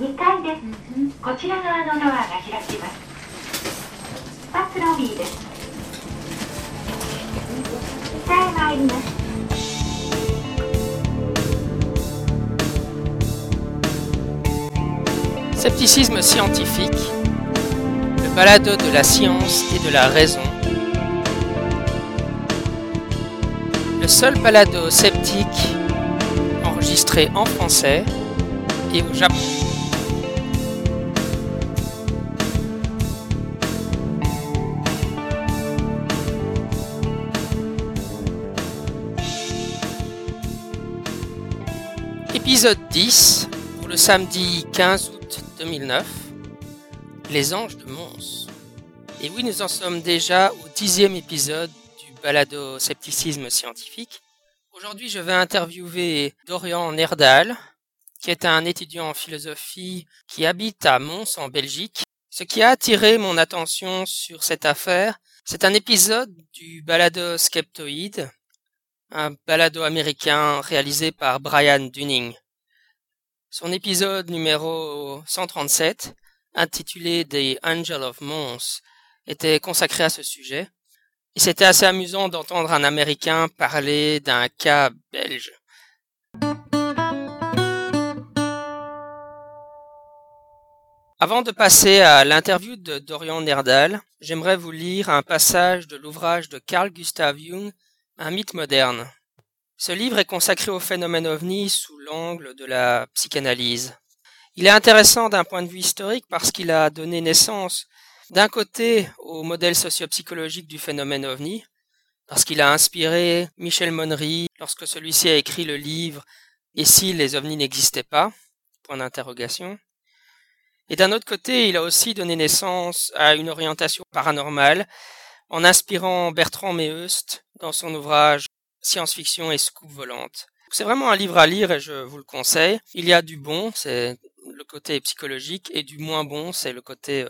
2階です。こちら側のドアが開きます。バスロビーです。下へ参ります。Scepticisme scientifique, le balado de la science et de la raison, le seul balado sceptique enregistré en français et au Japon. Épisode 10 pour le samedi 15 août 2009, les anges de Mons. Et oui, nous en sommes déjà au 10e épisode du balado scepticisme scientifique. Aujourd'hui, je vais interviewer Dorian Nerdahl, qui est un étudiant en philosophie qui habite à Mons en Belgique. Ce qui a attiré mon attention sur cette affaire, c'est un épisode du balado Skeptoïde, un balado américain réalisé par Brian Dunning. Son épisode numéro 137, intitulé « The Angel of Mons », était consacré à ce sujet. Et c'était assez amusant d'entendre un Américain parler d'un cas belge. Avant de passer à l'interview de Dorian Nerdahl, j'aimerais vous lire un passage de l'ouvrage de Carl Gustav Jung, « Un mythe moderne ». Ce livre est consacré au phénomène ovni sous l'angle de la psychanalyse. Il est intéressant d'un point de vue historique parce qu'il a donné naissance d'un côté au modèle socio-psychologique du phénomène ovni, parce qu'il a inspiré Michel Monnier lorsque celui-ci a écrit le livre « Et si les ovnis n'existaient pas ?» Et d'un autre côté, il a aussi donné naissance à une orientation paranormale en inspirant Bertrand Méheust dans son ouvrage Science-fiction et scoop volante. C'est vraiment un livre à lire et je vous le conseille. Il y a du bon, c'est le côté psychologique, et du moins bon, c'est le côté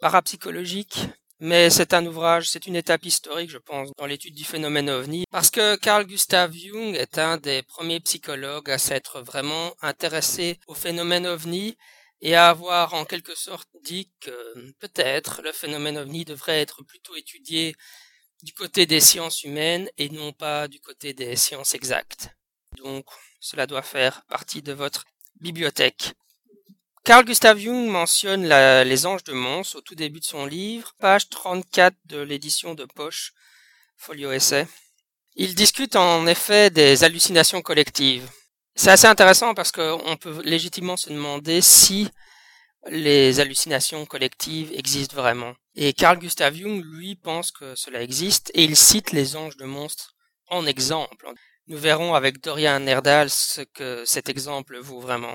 parapsychologique. Mais c'est un ouvrage, c'est une étape historique, je pense, dans l'étude du phénomène ovni, parce que Carl Gustav Jung est un des premiers psychologues à s'être vraiment intéressé au phénomène ovni et à avoir en quelque sorte dit que peut-être le phénomène ovni devrait être plutôt étudié du côté des sciences humaines et non pas du côté des sciences exactes. Donc, cela doit faire partie de votre bibliothèque. Carl Gustav Jung mentionne les anges de Mons au tout début de son livre, page 34 de l'édition de poche, folio essai. Il discute en effet des hallucinations collectives. C'est assez intéressant parce qu'on peut légitimement se demander si les hallucinations collectives existent vraiment. Et Carl Gustav Jung, lui, pense que cela existe, et il cite les anges de monstres en exemple. Nous verrons avec Dorian Nerdahl ce que cet exemple vaut vraiment.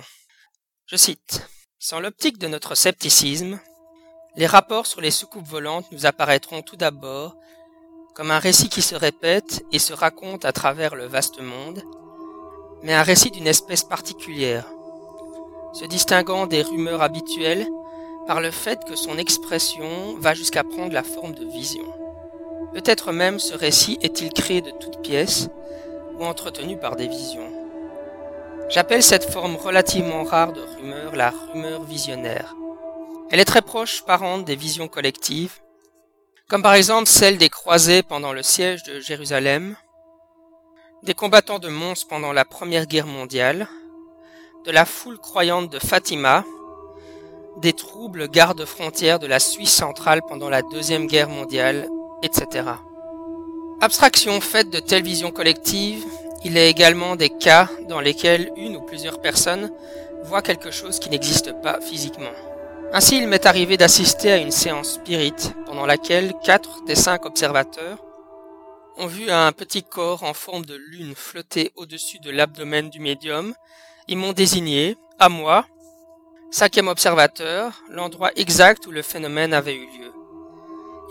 Je cite. « Sans l'optique de notre scepticisme, les rapports sur les soucoupes volantes nous apparaîtront tout d'abord comme un récit qui se répète et se raconte à travers le vaste monde, mais un récit d'une espèce particulière, se distinguant des rumeurs habituelles par le fait que son expression va jusqu'à prendre la forme de vision. Peut-être même ce récit est-il créé de toutes pièces ou entretenu par des visions. J'appelle cette forme relativement rare de rumeur la rumeur visionnaire. Elle est très proche parente des visions collectives, comme par exemple celle des croisés pendant le siège de Jérusalem, des combattants de Mons pendant la Première Guerre mondiale, de la foule croyante de Fatima, des troubles gardes-frontières de la Suisse centrale pendant la Deuxième Guerre mondiale, etc. Abstraction faite de telles visions collectives, il y a également des cas dans lesquels une ou plusieurs personnes voient quelque chose qui n'existe pas physiquement. Ainsi, il m'est arrivé d'assister à une séance spirit pendant laquelle 4 des 5 observateurs ont vu un petit corps en forme de lune flotter au-dessus de l'abdomen du médium. Ils m'ont désigné, à moi, 5e observateur, l'endroit exact où le phénomène avait eu lieu.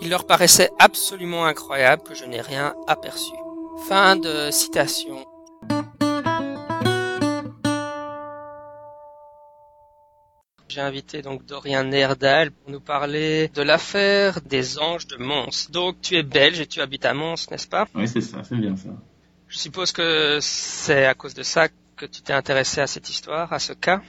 Il leur paraissait absolument incroyable que je n'ai rien aperçu. Fin de citation. J'ai invité donc Dorian Nerdahl pour nous parler de l'affaire des anges de Mons. Donc tu es belge et tu habites à Mons, n'est-ce pas? Oui, c'est ça, c'est bien ça. Je suppose que c'est à cause de ça que tu t'es intéressé à cette histoire, à ce cas?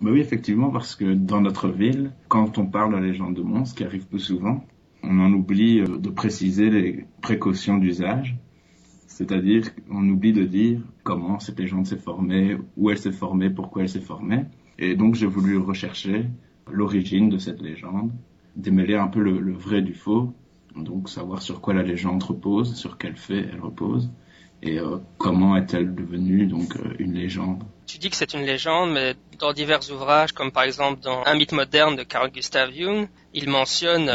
Mais oui, effectivement, parce que dans notre ville, quand on parle de la légende de Mons, ce qui arrive peu souvent, on en oublie de préciser les précautions d'usage. C'est-à-dire qu'on oublie de dire comment cette légende s'est formée, où elle s'est formée, pourquoi elle s'est formée. Et donc j'ai voulu rechercher l'origine de cette légende, démêler un peu le vrai du faux, donc savoir sur quoi la légende repose, sur quel fait elle repose, et comment est-elle devenue donc une légende. Tu dis que c'est une légende, mais dans divers ouvrages, comme par exemple dans Un mythe moderne de Carl Gustav Jung, il mentionne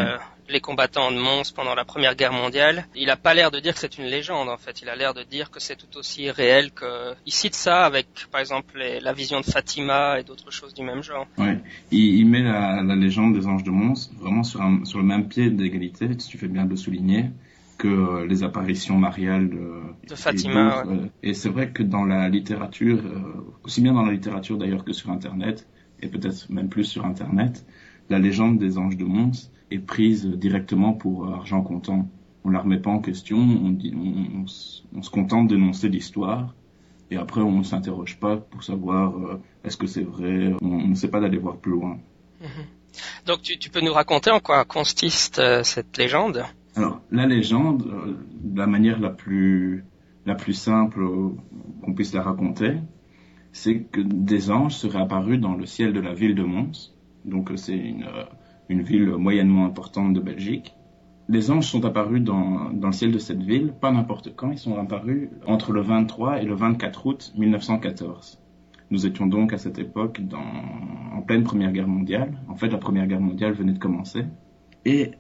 les combattants de Mons pendant la Première Guerre mondiale. Il n'a pas l'air de dire que c'est une légende, en fait. Il a l'air de dire que c'est tout aussi réel que... Il cite ça avec, par exemple, la vision de Fatima et d'autres choses du même genre. Oui, il met la légende des anges de Mons vraiment sur le même pied d'égalité, si tu fais bien de le souligner, que les apparitions mariales de Fatima. Et, et c'est vrai que dans la littérature, aussi bien dans la littérature d'ailleurs que sur Internet, et peut-être même plus sur Internet, la légende des anges de Mons est prise directement pour argent comptant. On la remet pas en question, on se contente d'énoncer l'histoire, et après on ne s'interroge pas pour savoir est-ce que c'est vrai, on ne sait pas d'aller voir plus loin. Mm-hmm. Donc tu peux nous raconter en quoi consiste cette légende ? Alors, la légende, de la manière la plus simple qu'on puisse la raconter, c'est que des anges seraient apparus dans le ciel de la ville de Mons, donc c'est une ville moyennement importante de Belgique. Les anges sont apparus dans le ciel de cette ville, pas n'importe quand, ils sont apparus entre le 23 et le 24 août 1914. Nous étions donc à cette époque en pleine Première Guerre mondiale. En fait, la Première Guerre mondiale venait de commencer. Et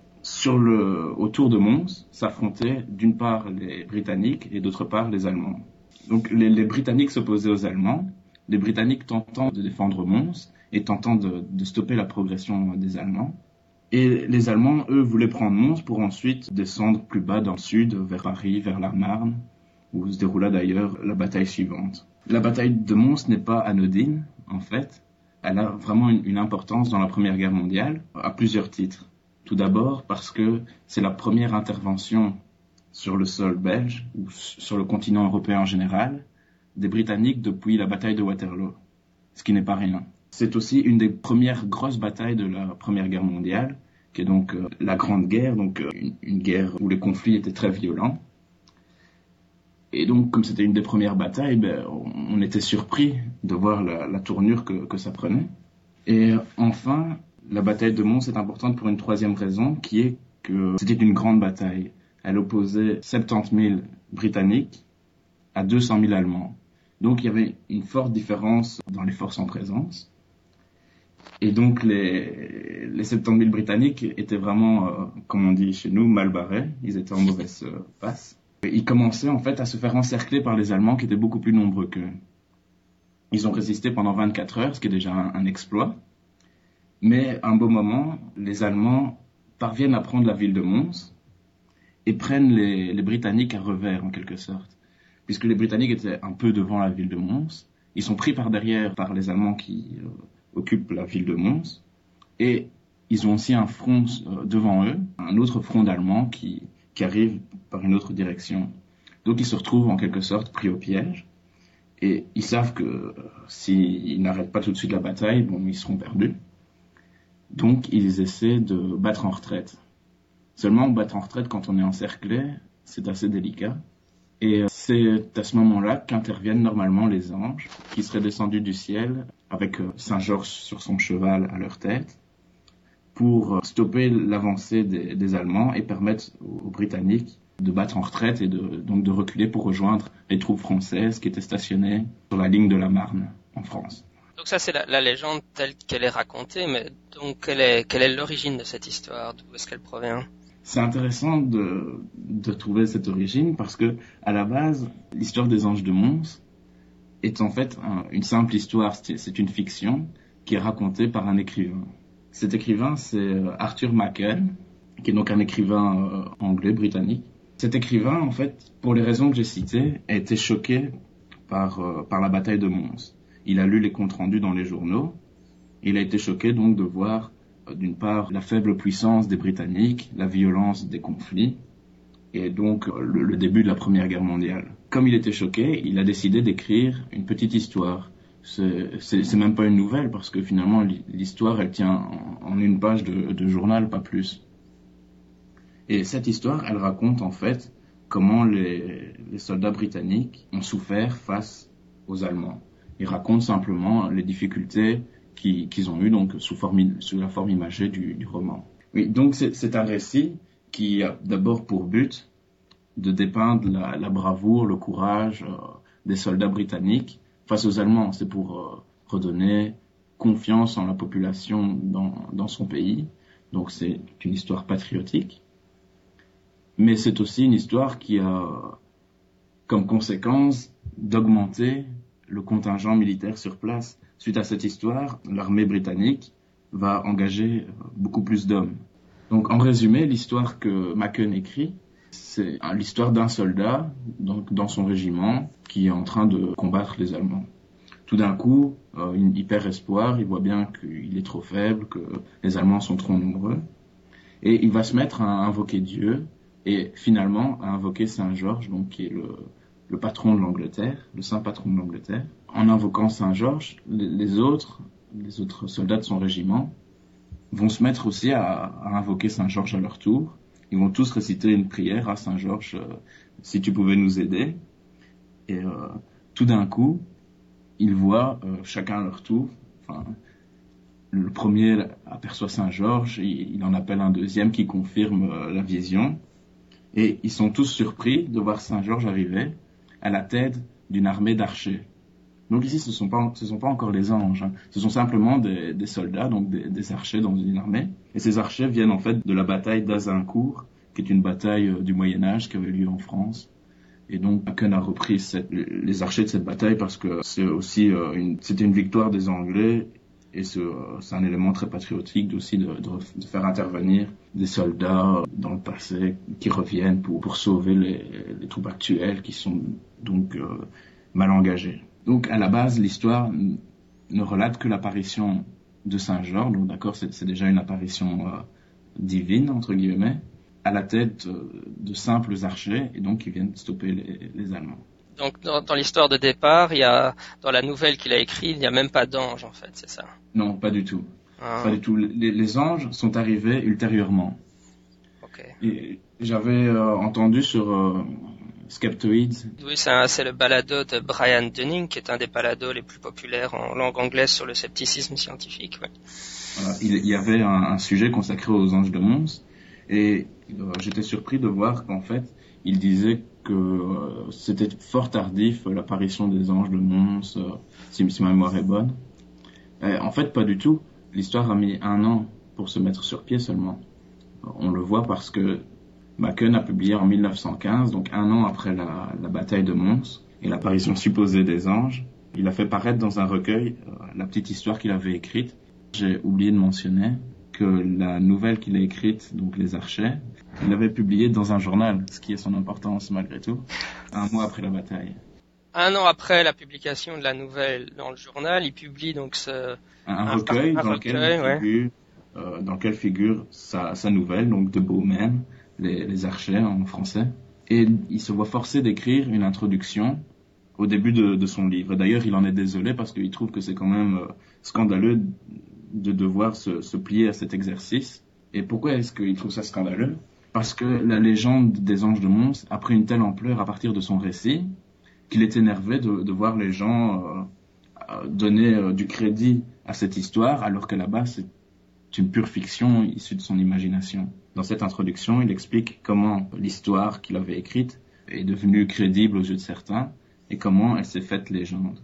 autour de Mons s'affrontaient d'une part les Britanniques et d'autre part les Allemands. Donc les Britanniques s'opposaient aux Allemands, les Britanniques tentant de défendre Mons et tentant de stopper la progression des Allemands. Et les Allemands, eux, voulaient prendre Mons pour ensuite descendre plus bas dans le sud, vers Paris, vers la Marne, où se déroula d'ailleurs la bataille suivante. La bataille de Mons n'est pas anodine, en fait. Elle a vraiment une importance dans la Première Guerre mondiale, à plusieurs titres. Tout d'abord parce que c'est la première intervention sur le sol belge, ou sur le continent européen en général, des Britanniques depuis la bataille de Waterloo, ce qui n'est pas rien. C'est aussi une des premières grosses batailles de la Première Guerre mondiale, qui est donc la Grande Guerre, donc une guerre où les conflits étaient très violents. Et donc, comme c'était une des premières batailles, on était surpris de voir la tournure que ça prenait. Et enfin, la bataille de Mons est importante pour une troisième raison, qui est que c'était une grande bataille. Elle opposait 70 000 Britanniques à 200 000 Allemands. Donc, il y avait une forte différence dans les forces en présence. Et donc, les 70 000 Britanniques étaient vraiment, comme on dit chez nous, mal barrés. Ils étaient en mauvaise passe. Ils commençaient, en fait, à se faire encercler par les Allemands, qui étaient beaucoup plus nombreux qu'eux. Ils ont résisté pendant 24 heures, ce qui est déjà un exploit. Mais à un beau moment, les Allemands parviennent à prendre la ville de Mons et prennent les Britanniques à revers, en quelque sorte. Puisque les Britanniques étaient un peu devant la ville de Mons, ils sont pris par derrière par les Allemands qui occupent la ville de Mons, et ils ont aussi un front devant eux, un autre front d'Allemands qui arrive par une autre direction. Donc ils se retrouvent en quelque sorte pris au piège, et ils savent que s'ils n'arrêtent pas tout de suite la bataille, ils seront perdus. Donc, ils essaient de battre en retraite. Seulement, battre en retraite quand on est encerclé, c'est assez délicat. Et c'est à ce moment-là qu'interviennent normalement les anges, qui seraient descendus du ciel avec Saint-Georges sur son cheval à leur tête, pour stopper l'avancée des Allemands et permettre aux Britanniques de battre en retraite et donc de reculer pour rejoindre les troupes françaises qui étaient stationnées sur la ligne de la Marne en France. Donc ça, c'est la légende telle qu'elle est racontée, mais donc quelle est l'origine de cette histoire? D'où est-ce qu'elle provient? C'est intéressant de trouver cette origine parce que, à la base, l'histoire des anges de Mons est en fait une simple histoire, c'est une fiction qui est racontée par un écrivain. Cet écrivain, c'est Arthur Machen, qui est donc un écrivain anglais-britannique. Cet écrivain, en fait, pour les raisons que j'ai citées, a été choqué par la bataille de Mons. Il a lu les comptes rendus dans les journaux. Il a été choqué donc de voir, d'une part, la faible puissance des Britanniques, la violence des conflits, et donc le début de la Première Guerre mondiale. Comme il était choqué, il a décidé d'écrire une petite histoire c'est même pas une nouvelle, parce que finalement l'histoire elle tient en une page de journal, pas plus. Et cette histoire, elle raconte en fait comment les soldats britanniques ont souffert face aux Allemands. Ils racontent simplement les difficultés qu'ils ont eues, donc sous la forme imagée du roman. Oui, donc c'est un récit qui a d'abord pour but de dépeindre la bravoure, le courage des soldats britanniques face aux Allemands. C'est pour redonner confiance en la population dans son pays. Donc c'est une histoire patriotique. Mais c'est aussi une histoire qui a comme conséquence d'augmenter le contingent militaire sur place. Suite à cette histoire, l'armée britannique va engager beaucoup plus d'hommes. Donc en résumé, l'histoire que Machen écrit, c'est l'histoire d'un soldat donc dans son régiment qui est en train de combattre les Allemands. Tout d'un coup, il perd espoir, il voit bien qu'il est trop faible, que les Allemands sont trop nombreux. Et il va se mettre à invoquer Dieu. Et finalement, a invoqué Saint Georges, donc qui est le patron de l'Angleterre, le saint patron de l'Angleterre. En invoquant Saint Georges, les autres soldats de son régiment vont se mettre aussi à invoquer Saint Georges à leur tour. Ils vont tous réciter une prière à Saint Georges, si tu pouvais nous aider. Et tout d'un coup, ils voient chacun à leur tour. Le premier aperçoit Saint Georges, il en appelle un deuxième qui confirme la vision. Et ils sont tous surpris de voir Saint-Georges arriver à la tête d'une armée d'archers. Donc ici, ce ne sont pas encore les anges, hein. Ce sont simplement des soldats, donc des archers dans une armée. Et ces archers viennent en fait de la bataille d'Azincourt, qui est une bataille du Moyen-Âge qui avait lieu en France. Et donc, Machen a repris les archers de cette bataille parce que c'est aussi c'était une victoire des Anglais. Et c'est un élément très patriotique aussi de faire intervenir des soldats dans le passé qui reviennent pour sauver les troupes actuelles qui sont donc mal engagées. Donc à la base, l'histoire ne relate que l'apparition de Saint Georges. Donc d'accord, c'est déjà une apparition divine, entre guillemets, à la tête de simples archers et donc qui viennent stopper les Allemands. Donc dans l'histoire de départ, dans la nouvelle qu'il a écrite, il n'y a même pas d'ange en fait, c'est ça? Non, pas du tout. Ah. Pas du tout. Les anges sont arrivés ultérieurement. Okay. Et j'avais entendu sur Skeptoids. Oui, c'est le balado de Brian Dunning, qui est un des balados les plus populaires en langue anglaise sur le scepticisme scientifique. Ouais. Voilà, il y avait un sujet consacré aux anges de Mons, et j'étais surpris de voir qu'en fait, il disait que c'était fort tardif l'apparition des anges de Mons, si ma mémoire est bonne. Et en fait, pas du tout. L'histoire a mis 1 an pour se mettre sur pied seulement. On le voit parce que Machen a publié en 1915, donc 1 an après la bataille de Mons et l'apparition supposée des anges. Il a fait paraître dans un recueil la petite histoire qu'il avait écrite. J'ai oublié de mentionner que la nouvelle qu'il a écrite, donc Les Archers, il l'avait publiée dans un journal, ce qui est son importance malgré tout, 1 mois après la bataille. 1 an après la publication de la nouvelle dans le journal, il publie donc un recueil dans lequel figure sa nouvelle, donc de Bowman, les archers en français. Et il se voit forcé d'écrire une introduction au début de son livre. Et d'ailleurs, il en est désolé parce qu'il trouve que c'est quand même scandaleux de devoir se plier à cet exercice. Et pourquoi est-ce qu'il trouve ça scandaleux? Parce que la légende des anges de Mons a pris une telle ampleur à partir de son récit qu'il est énervé de voir les gens donner du crédit à cette histoire, alors qu'à la base, c'est une pure fiction issue de son imagination. Dans cette introduction, il explique comment l'histoire qu'il avait écrite est devenue crédible aux yeux de certains et comment elle s'est faite légende.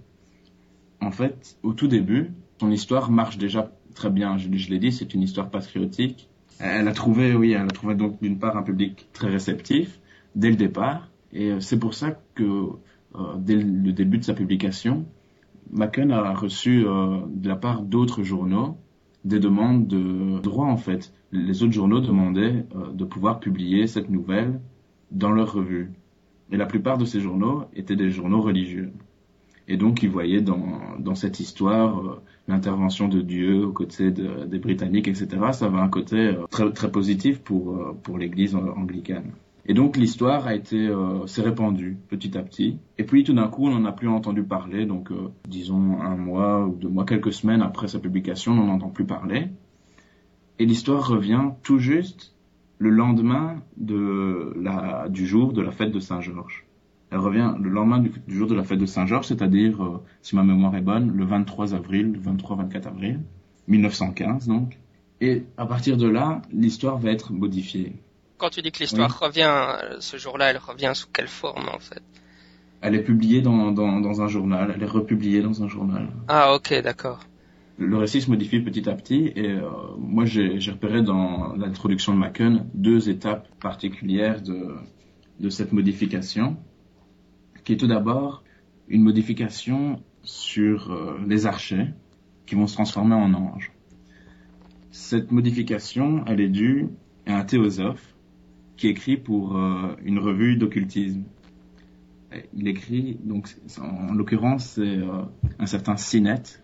En fait, au tout début, son histoire marche déjà très bien. Je l'ai dit, c'est une histoire patriotique. Elle a trouvé donc d'une part un public très réceptif dès le départ, et c'est pour ça que dès le début de sa publication, Machen a reçu de la part d'autres journaux des demandes de droits en fait. Les autres journaux demandaient de pouvoir publier cette nouvelle dans leur revue, et la plupart de ces journaux étaient des journaux religieux, et donc ils voyaient dans cette histoire l'intervention de Dieu aux côtés des Britanniques, etc. Ça avait un côté très, très positif pour l'Église anglicane. Et donc l'histoire a été s'est répandue petit à petit. Et puis tout d'un coup, on n'en a plus entendu parler. Donc disons un mois ou 2 mois, quelques semaines après sa publication, on n'en entend plus parler. Et l'histoire revient tout juste le lendemain de du jour de la fête de Saint-Georges. Elle revient le lendemain du jour de la fête de Saint-Georges, c'est-à-dire, si ma mémoire est bonne, le 23-24 avril 1915 donc. Et à partir de là, l'histoire va être modifiée. Quand tu dis que l'histoire revient ce jour-là, elle revient sous quelle forme en fait? Elle est publiée dans un journal, elle est republiée dans un journal. Ah ok, d'accord. Le récit se modifie petit à petit et moi j'ai repéré dans l'introduction de Machen 2 étapes particulières de cette modification, qui est tout d'abord une modification sur les archers qui vont se transformer en anges. Cette modification, elle est due à un théosophe qui écrit pour une revue d'occultisme. Il écrit, donc en l'occurrence c'est un certain Sinnett,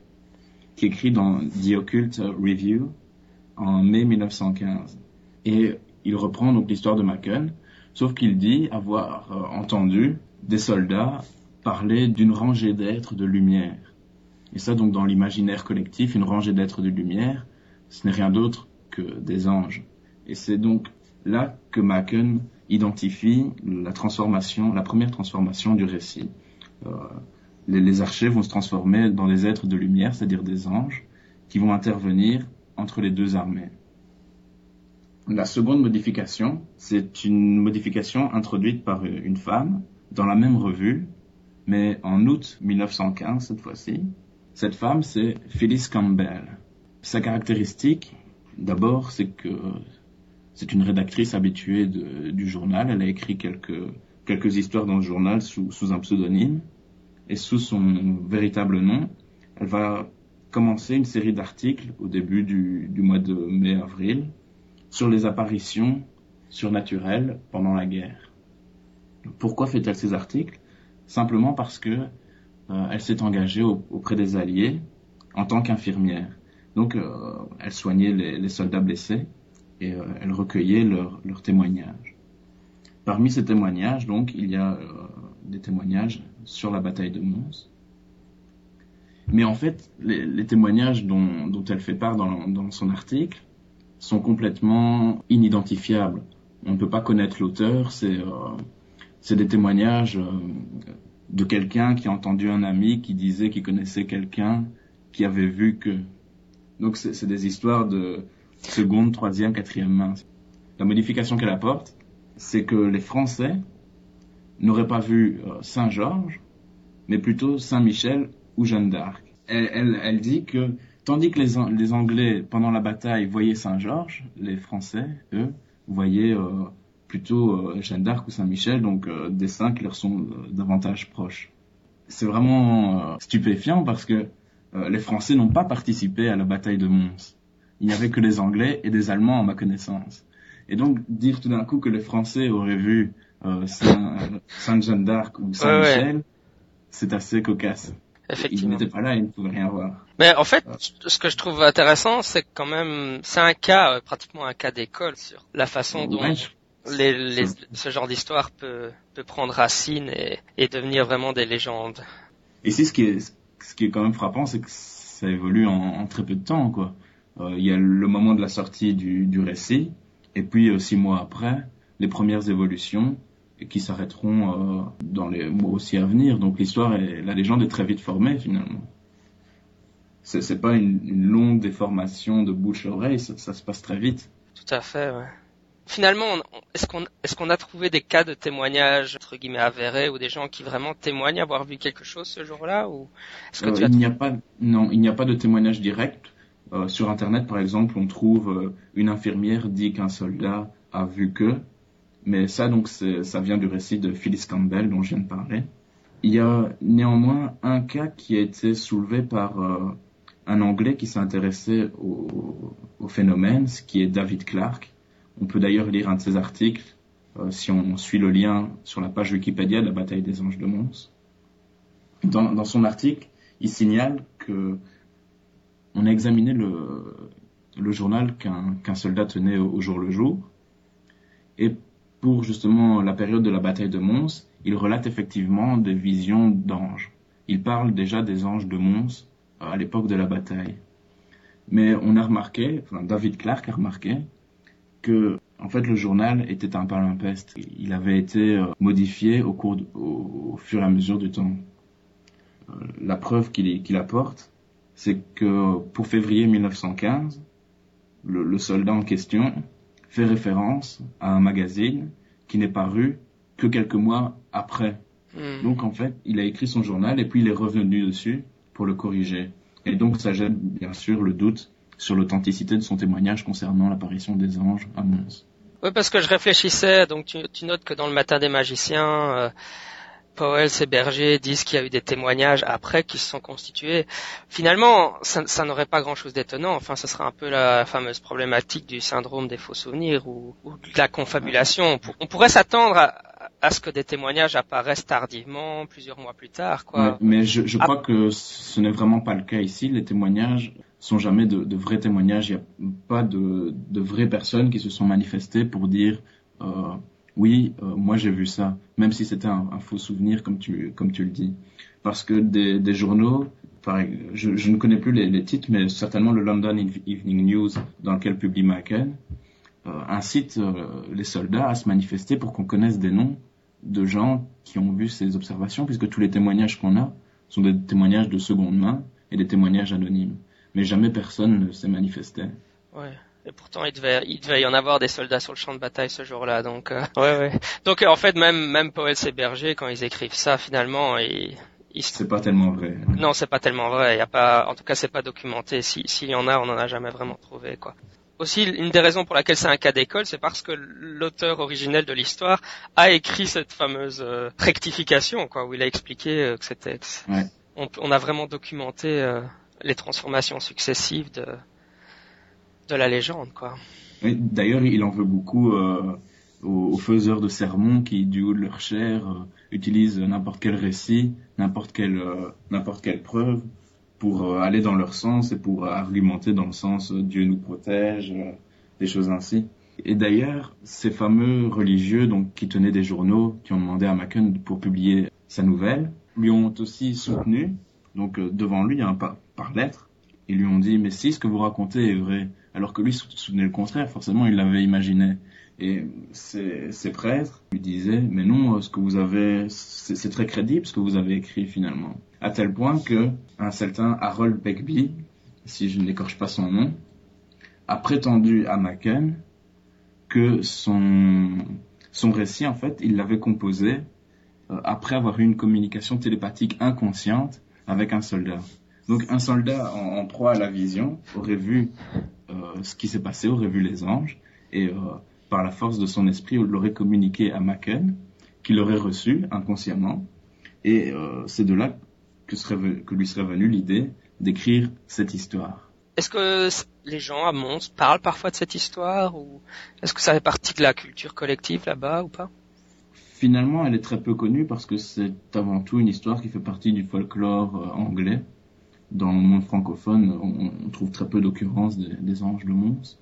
qui écrit dans The Occult Review en mai 1915. Et il reprend donc l'histoire de Machen, sauf qu'il dit avoir entendu des soldats parler d'une rangée d'êtres de lumière. Et ça, donc, dans l'imaginaire collectif, une rangée d'êtres de lumière, ce n'est rien d'autre que des anges. Et c'est donc là que Machen identifie la première transformation du récit. Les archers vont se transformer dans des êtres de lumière, c'est-à-dire des anges, qui vont intervenir entre les 2 armées. La seconde modification, c'est une modification introduite par une femme dans la même revue, mais en août 1915 cette fois-ci. Cette femme, c'est Phyllis Campbell. Sa caractéristique, d'abord, c'est que c'est une rédactrice habituée du journal. Elle a écrit quelques histoires dans le journal sous un pseudonyme. Et sous son véritable nom, elle va commencer une série d'articles au début du mois de mai-avril sur les apparitions surnaturelles pendant la guerre. Pourquoi fait-elle ces articles? Simplement parce que elle s'est engagée auprès des Alliés en tant qu'infirmière. Donc elle soignait les soldats blessés et elle recueillait leurs témoignages. Parmi ces témoignages, donc, il y a des témoignages sur la bataille de Mons. Mais en fait, les témoignages dont elle fait part dans son article sont complètement inidentifiables. On ne peut pas connaître l'auteur, c'est des témoignages de quelqu'un qui a entendu un ami qui disait qu'il connaissait quelqu'un qui avait vu que... Donc c'est des histoires de seconde, troisième, quatrième main. La modification qu'elle apporte, c'est que les Français n'aurait pas vu Saint-Georges, mais plutôt Saint-Michel ou Jeanne d'Arc. Elle dit que, tandis que les Anglais, pendant la bataille, voyaient Saint-Georges, les Français, eux, voyaient plutôt Jeanne d'Arc ou Saint-Michel, donc des saints qui leur sont davantage proches. C'est vraiment stupéfiant parce que les Français n'ont pas participé à la bataille de Mons. Il n'y avait que les Anglais et des Allemands, à ma connaissance. Et donc, dire tout d'un coup que les Français auraient vu Sainte Jeanne d'Arc ou Saint-Michel, C'est assez cocasse. Effectivement. Ils n'étaient pas là, ils ne pouvaient rien voir. Mais en fait, ce que je trouve intéressant, c'est quand même, c'est un cas, pratiquement un cas d'école sur la façon dont ce genre d'histoire peut prendre racine et devenir vraiment des légendes. Et c'est ce qui est quand même frappant, c'est que ça évolue en très peu de temps, quoi. Il y a le moment de la sortie du récit, et puis 6 mois après, les premières évolutions qui s'arrêteront dans les mois aussi à venir. Donc l'histoire et la légende est très vite formée finalement. C'est pas une longue déformation de bouche à oreille, ça se passe très vite. Tout à fait, ouais. Finalement, est-ce qu'on a trouvé des cas de témoignages entre guillemets avérés ou des gens qui vraiment témoignent avoir vu quelque chose ce jour-là ou est-ce que il n'y a pas de témoignage direct. Sur Internet, par exemple, on trouve une infirmière dit qu'un soldat a vu que. Mais ça, donc, ça vient du récit de Phyllis Campbell dont je viens de parler. Il y a néanmoins un cas qui a été soulevé par un Anglais qui s'est intéressé au phénomène, ce qui est David Clark. On peut d'ailleurs lire un de ses articles si on suit le lien sur la page Wikipédia de la bataille des anges de Mons. Dans son article, il signale que on a examiné le journal qu'un soldat tenait au jour le jour. Et pour justement la période de la bataille de Mons, il relate effectivement des visions d'anges. Il parle déjà des anges de Mons à l'époque de la bataille. Mais on a remarqué, enfin David Clark a remarqué, que en fait le journal était un palimpeste. Il avait été modifié au fur et à mesure du temps. La preuve qu'il apporte, c'est que pour février 1915, le soldat en question fait référence à un magazine qui n'est paru que quelques mois après. Donc en fait, il a écrit son journal et puis il est revenu dessus pour le corriger. Et donc ça jette bien sûr le doute sur l'authenticité de son témoignage concernant l'apparition des anges à Mons. Oui, parce que je réfléchissais, donc tu notes que dans le Matin des magiciens... Powell et Berger disent qu'il y a eu des témoignages après qui se sont constitués. Finalement, ça n'aurait pas grand-chose d'étonnant. Enfin, ce serait un peu la fameuse problématique du syndrome des faux souvenirs ou de la confabulation. On pourrait s'attendre à ce que des témoignages apparaissent tardivement, plusieurs mois plus tard, quoi. Mais je crois que ce n'est vraiment pas le cas ici. Les témoignages sont jamais de vrais témoignages. Il n'y a pas de vraies personnes qui se sont manifestées pour dire... oui, moi j'ai vu ça, même si c'était un faux souvenir, comme tu le dis. Parce que des journaux, pareil, je ne connais plus les titres, mais certainement le London Evening News, dans lequel publie Machen, incite les soldats à se manifester pour qu'on connaisse des noms de gens qui ont vu ces observations, puisque tous les témoignages qu'on a sont des témoignages de seconde main et des témoignages anonymes. Mais jamais personne ne s'est manifesté. Ouais. Et pourtant, il devait y en avoir des soldats sur le champ de bataille ce jour-là. Donc, ouais. Donc, en fait, même Powell et Berger, quand ils écrivent ça, finalement, ils c'est pas tellement vrai. Non, c'est pas tellement vrai. Y a pas, en tout cas, c'est pas documenté. S'il y en a, on en a jamais vraiment trouvé, quoi. Aussi, une des raisons pour laquelle c'est un cas d'école, c'est parce que l'auteur originel de l'histoire a écrit cette fameuse rectification, quoi, où il a expliqué que c'était. Ouais. On a vraiment documenté les transformations successives de la légende, quoi. Et d'ailleurs, il en veut beaucoup aux faiseurs de sermons qui, du haut de leur chair, utilisent n'importe quel récit, n'importe quelle preuve pour aller dans leur sens et pour argumenter dans le sens « Dieu nous protège », des choses ainsi. Et d'ailleurs, ces fameux religieux donc qui tenaient des journaux, qui ont demandé à Machen pour publier sa nouvelle, lui ont aussi soutenu, donc devant lui, hein, par lettre, ils lui ont dit « Mais si ce que vous racontez est vrai », alors que lui soutenait le contraire, forcément il l'avait imaginé. Et ses prêtres lui disaient « Mais non, ce que vous avez, c'est très crédible ce que vous avez écrit finalement ». À tel point que un certain Harold Begbie, si je n'écorche pas son nom, a prétendu à Machen que son récit, en fait, il l'avait composé après avoir eu une communication télépathique inconsciente avec un soldat. Donc un soldat en proie à la vision aurait vu ce qui s'est passé, aurait vu les anges, et par la force de son esprit, l'aurait communiqué à Machen, qui l'aurait reçu inconsciemment, et c'est de là que lui serait venue l'idée d'écrire cette histoire. Est-ce que les gens à Mons parlent parfois de cette histoire, ou est-ce que ça fait partie de la culture collective là-bas ou pas? Finalement, elle est très peu connue parce que c'est avant tout une histoire qui fait partie du folklore anglais. Dans le monde francophone, on trouve très peu d'occurrences des anges de Mons,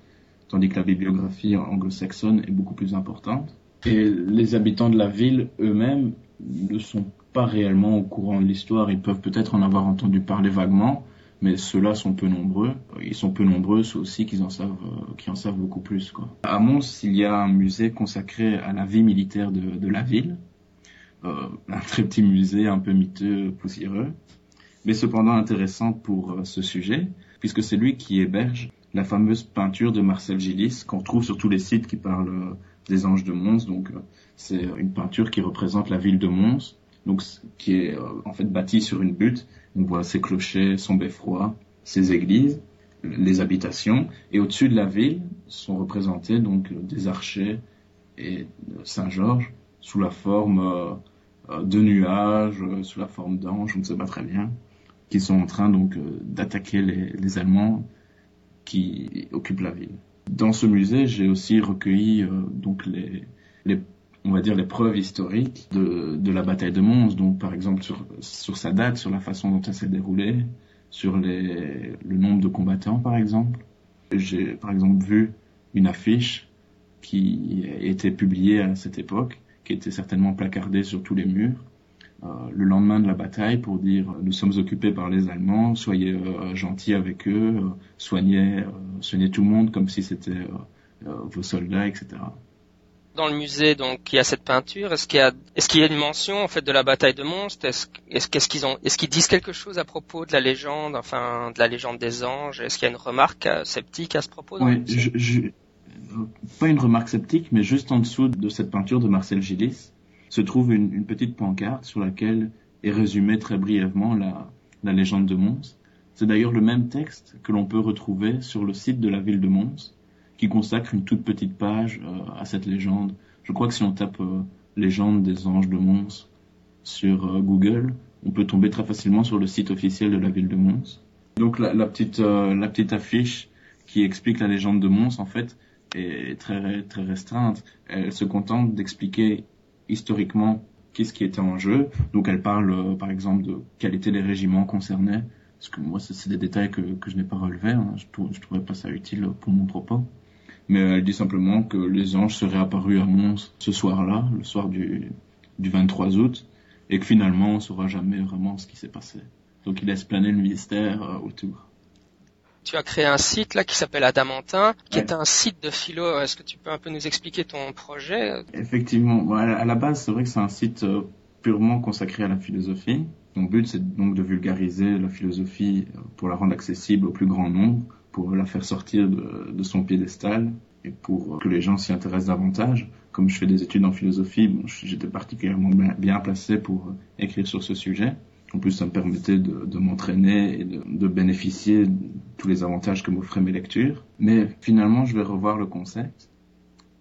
tandis que la bibliographie anglo-saxonne est beaucoup plus importante. Et les habitants de la ville eux-mêmes ne sont pas réellement au courant de l'histoire. Ils peuvent peut-être en avoir entendu parler vaguement, mais ceux-là sont peu nombreux. Ils sont peu nombreux, ceux aussi qui en savent beaucoup plus, quoi. À Mons, il y a un musée consacré à la vie militaire de la ville. Un très petit musée, un peu miteux, poussiéreux, mais cependant intéressant pour ce sujet, puisque c'est lui qui héberge la fameuse peinture de Marcel Gillis, qu'on trouve sur tous les sites qui parlent des anges de Mons. Donc, c'est une peinture qui représente la ville de Mons, donc qui est en fait bâtie sur une butte. On voit ses clochers, son beffroi, ses églises, les habitations, et au-dessus de la ville sont représentés donc des archers et Saint-Georges sous la forme de nuages, sous la forme d'anges, on ne sait pas très bien, qui sont en train donc d'attaquer les Allemands qui occupent la ville. Dans ce musée, j'ai aussi recueilli donc les on va dire les preuves historiques de la bataille de Mons, donc par exemple sur sa date, sur la façon dont elle s'est déroulée, sur le nombre de combattants par exemple. J'ai par exemple vu une affiche qui était publié à cette époque, qui était certainement placardé sur tous les murs, le lendemain de la bataille pour dire « Nous sommes occupés par les Allemands, soyez gentils avec eux, soignez tout le monde comme si c'était vos soldats, etc. » Dans le musée, donc, il y a cette peinture. Est-ce qu'il y a une mention en fait de la bataille de Mons? Est-ce qu'ils disent quelque chose à propos de la légende, enfin de la légende des anges? Est-ce qu'il y a une remarque sceptique à ce propos? Oui, pas une remarque sceptique, mais juste en dessous de cette peinture de Marcel Gillis se trouve une petite pancarte sur laquelle est résumée très brièvement la légende de Mons. C'est d'ailleurs le même texte que l'on peut retrouver sur le site de la ville de Mons, qui consacre une toute petite page à cette légende. Je crois que si on tape « légende des anges de Mons » sur Google, on peut tomber très facilement sur le site officiel de la ville de Mons. Donc la petite affiche qui explique la légende de Mons, en fait, est très, très restreinte. Elle se contente d'expliquer historiquement qu'est-ce qui était en jeu. Donc elle parle, par exemple, de quels étaient les régiments concernés. Parce que moi, c'est des détails que je n'ai pas relevés. Hein. Je ne trouvais pas ça utile pour mon propos. Mais elle dit simplement que les anges seraient apparus à Mons ce soir-là, le soir du 23 août, et que finalement, on ne saura jamais vraiment ce qui s'est passé. Donc, il laisse planer le mystère autour. Tu as créé un site là qui s'appelle Adamantin, qui est un site de philo. Est-ce que tu peux un peu nous expliquer ton projet? Effectivement. Bon, à la base, c'est vrai que c'est un site purement consacré à la philosophie. Mon but, c'est donc de vulgariser la philosophie pour la rendre accessible au plus grand nombre, pour la faire sortir de son piédestal et pour que les gens s'y intéressent davantage. Comme je fais des études en philosophie, bon, j'étais particulièrement bien placé pour écrire sur ce sujet. En plus, ça me permettait de m'entraîner et de bénéficier de tous les avantages que m'offraient mes lectures. Mais finalement, je vais revoir le concept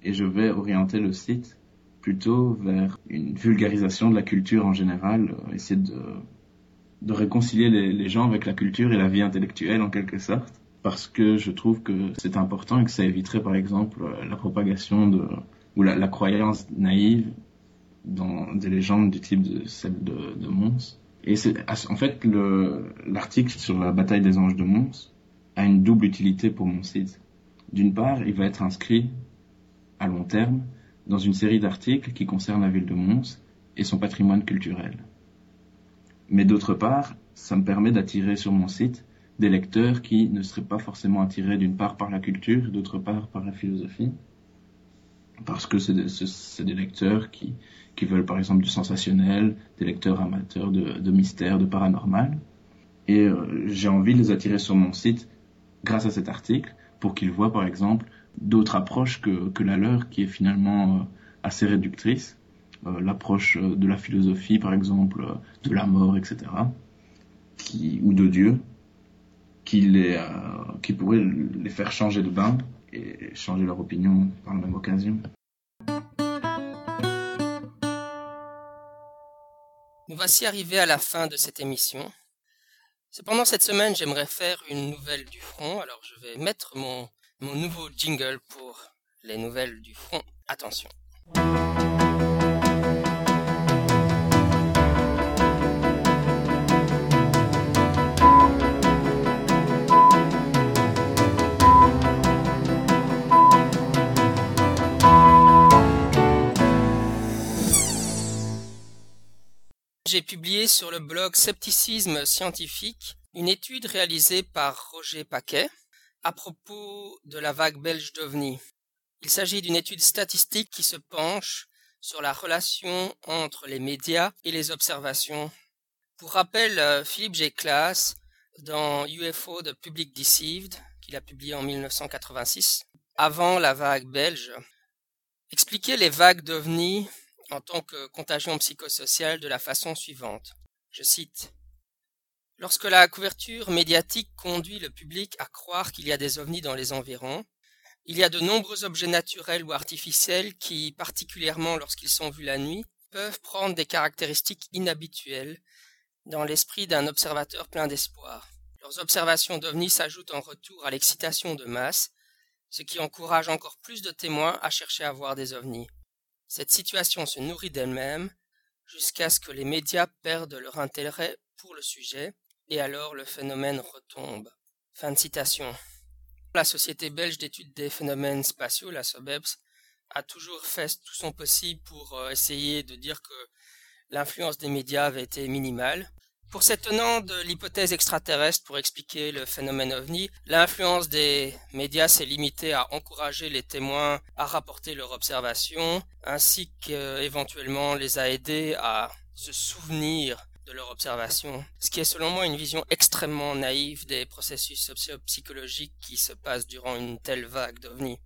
et je vais orienter le site plutôt vers une vulgarisation de la culture en général, essayer de réconcilier les gens avec la culture et la vie intellectuelle en quelque sorte. Parce que je trouve que c'est important et que ça éviterait, par exemple, la propagation ou la croyance naïve dans des légendes du type de celle de Mons. Et c'est, en fait, l'article sur la bataille des anges de Mons a une double utilité pour mon site. D'une part, il va être inscrit à long terme dans une série d'articles qui concernent la ville de Mons et son patrimoine culturel. Mais d'autre part, ça me permet d'attirer sur mon site des lecteurs qui ne seraient pas forcément attirés d'une part par la culture, d'autre part par la philosophie, parce que c'est des lecteurs qui veulent par exemple du sensationnel, des lecteurs amateurs de mystère, de paranormal, et j'ai envie de les attirer sur mon site grâce à cet article, pour qu'ils voient par exemple d'autres approches que la leur, qui est finalement assez réductrice, l'approche de la philosophie par exemple, de la mort, etc., ou de Dieu, qui pourrait les faire changer de bain et changer leur opinion par la même occasion. Nous voici arrivés à la fin de cette émission. Cependant, cette semaine, j'aimerais faire une nouvelle du front, alors je vais mettre mon nouveau jingle pour les nouvelles du front. Attention. J'ai publié sur le blog Scepticisme scientifique une étude réalisée par Roger Paquet à propos de la vague belge d'OVNI. Il s'agit d'une étude statistique qui se penche sur la relation entre les médias et les observations. Pour rappel, Philippe J. Classe, dans UFO the Public Deceived, qu'il a publié en 1986, avant la vague belge, expliquait les vagues d'OVNI en tant que contagion psychosociale de la façon suivante. Je cite: « Lorsque la couverture médiatique conduit le public à croire qu'il y a des ovnis dans les environs, il y a de nombreux objets naturels ou artificiels qui, particulièrement lorsqu'ils sont vus la nuit, peuvent prendre des caractéristiques inhabituelles dans l'esprit d'un observateur plein d'espoir. Leurs observations d'ovnis s'ajoutent en retour à l'excitation de masse, ce qui encourage encore plus de témoins à chercher à voir des ovnis. Cette situation se nourrit d'elle-même jusqu'à ce que les médias perdent leur intérêt pour le sujet et alors le phénomène retombe. » Fin de citation. La Société belge d'études des phénomènes spatiaux, la Sobeps, a toujours fait tout son possible pour essayer de dire que l'influence des médias avait été minimale. Pour ces tenants de l'hypothèse extraterrestre pour expliquer le phénomène OVNI, l'influence des médias s'est limitée à encourager les témoins à rapporter leur observation, ainsi qu'éventuellement les a aidés à se souvenir de leur observation, ce qui est selon moi une vision extrêmement naïve des processus sociopsychologiques qui se passent durant une telle vague d'OVNI.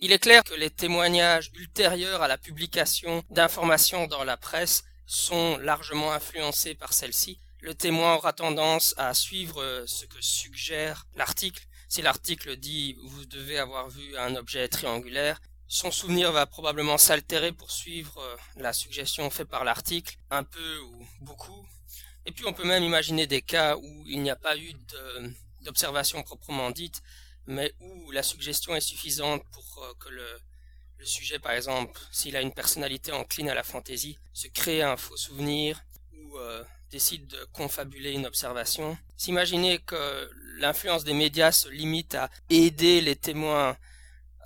Il est clair que les témoignages ultérieurs à la publication d'informations dans la presse sont largement influencés par celle-ci. Le témoin aura tendance à suivre ce que suggère l'article. Si l'article dit « vous devez avoir vu un objet triangulaire », son souvenir va probablement s'altérer pour suivre la suggestion faite par l'article, un peu ou beaucoup. Et puis on peut même imaginer des cas où il n'y a pas eu d'observation proprement dite, mais où la suggestion est suffisante pour que le sujet, par exemple, s'il a une personnalité encline à la fantaisie, se crée un faux souvenir ou décide de confabuler une observation. S'imaginer que l'influence des médias se limite à aider les témoins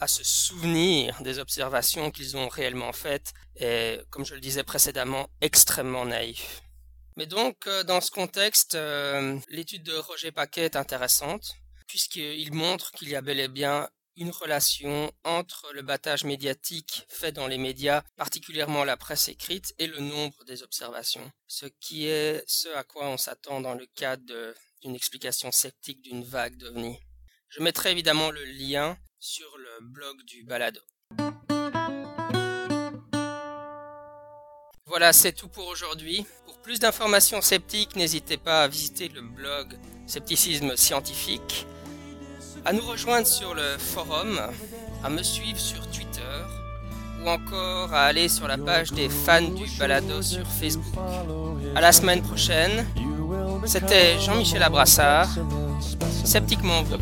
à se souvenir des observations qu'ils ont réellement faites est, comme je le disais précédemment, extrêmement naïf. Mais donc, dans ce contexte, l'étude de Roger Paquet est intéressante, puisqu'il montre qu'il y a bel et bien une relation entre le battage médiatique fait dans les médias, particulièrement la presse écrite, et le nombre des observations. Ce qui est ce à quoi on s'attend dans le cadre d'une explication sceptique d'une vague d'OVNI. Je mettrai évidemment le lien sur le blog du balado. Voilà, c'est tout pour aujourd'hui. Pour plus d'informations sceptiques, n'hésitez pas à visiter le blog Scepticisme Scientifique, à nous rejoindre sur le forum, à me suivre sur Twitter ou encore à aller sur la page des fans du balado sur Facebook. À la semaine prochaine, c'était Jean-Michel Abrassard, sceptiquement vôtre.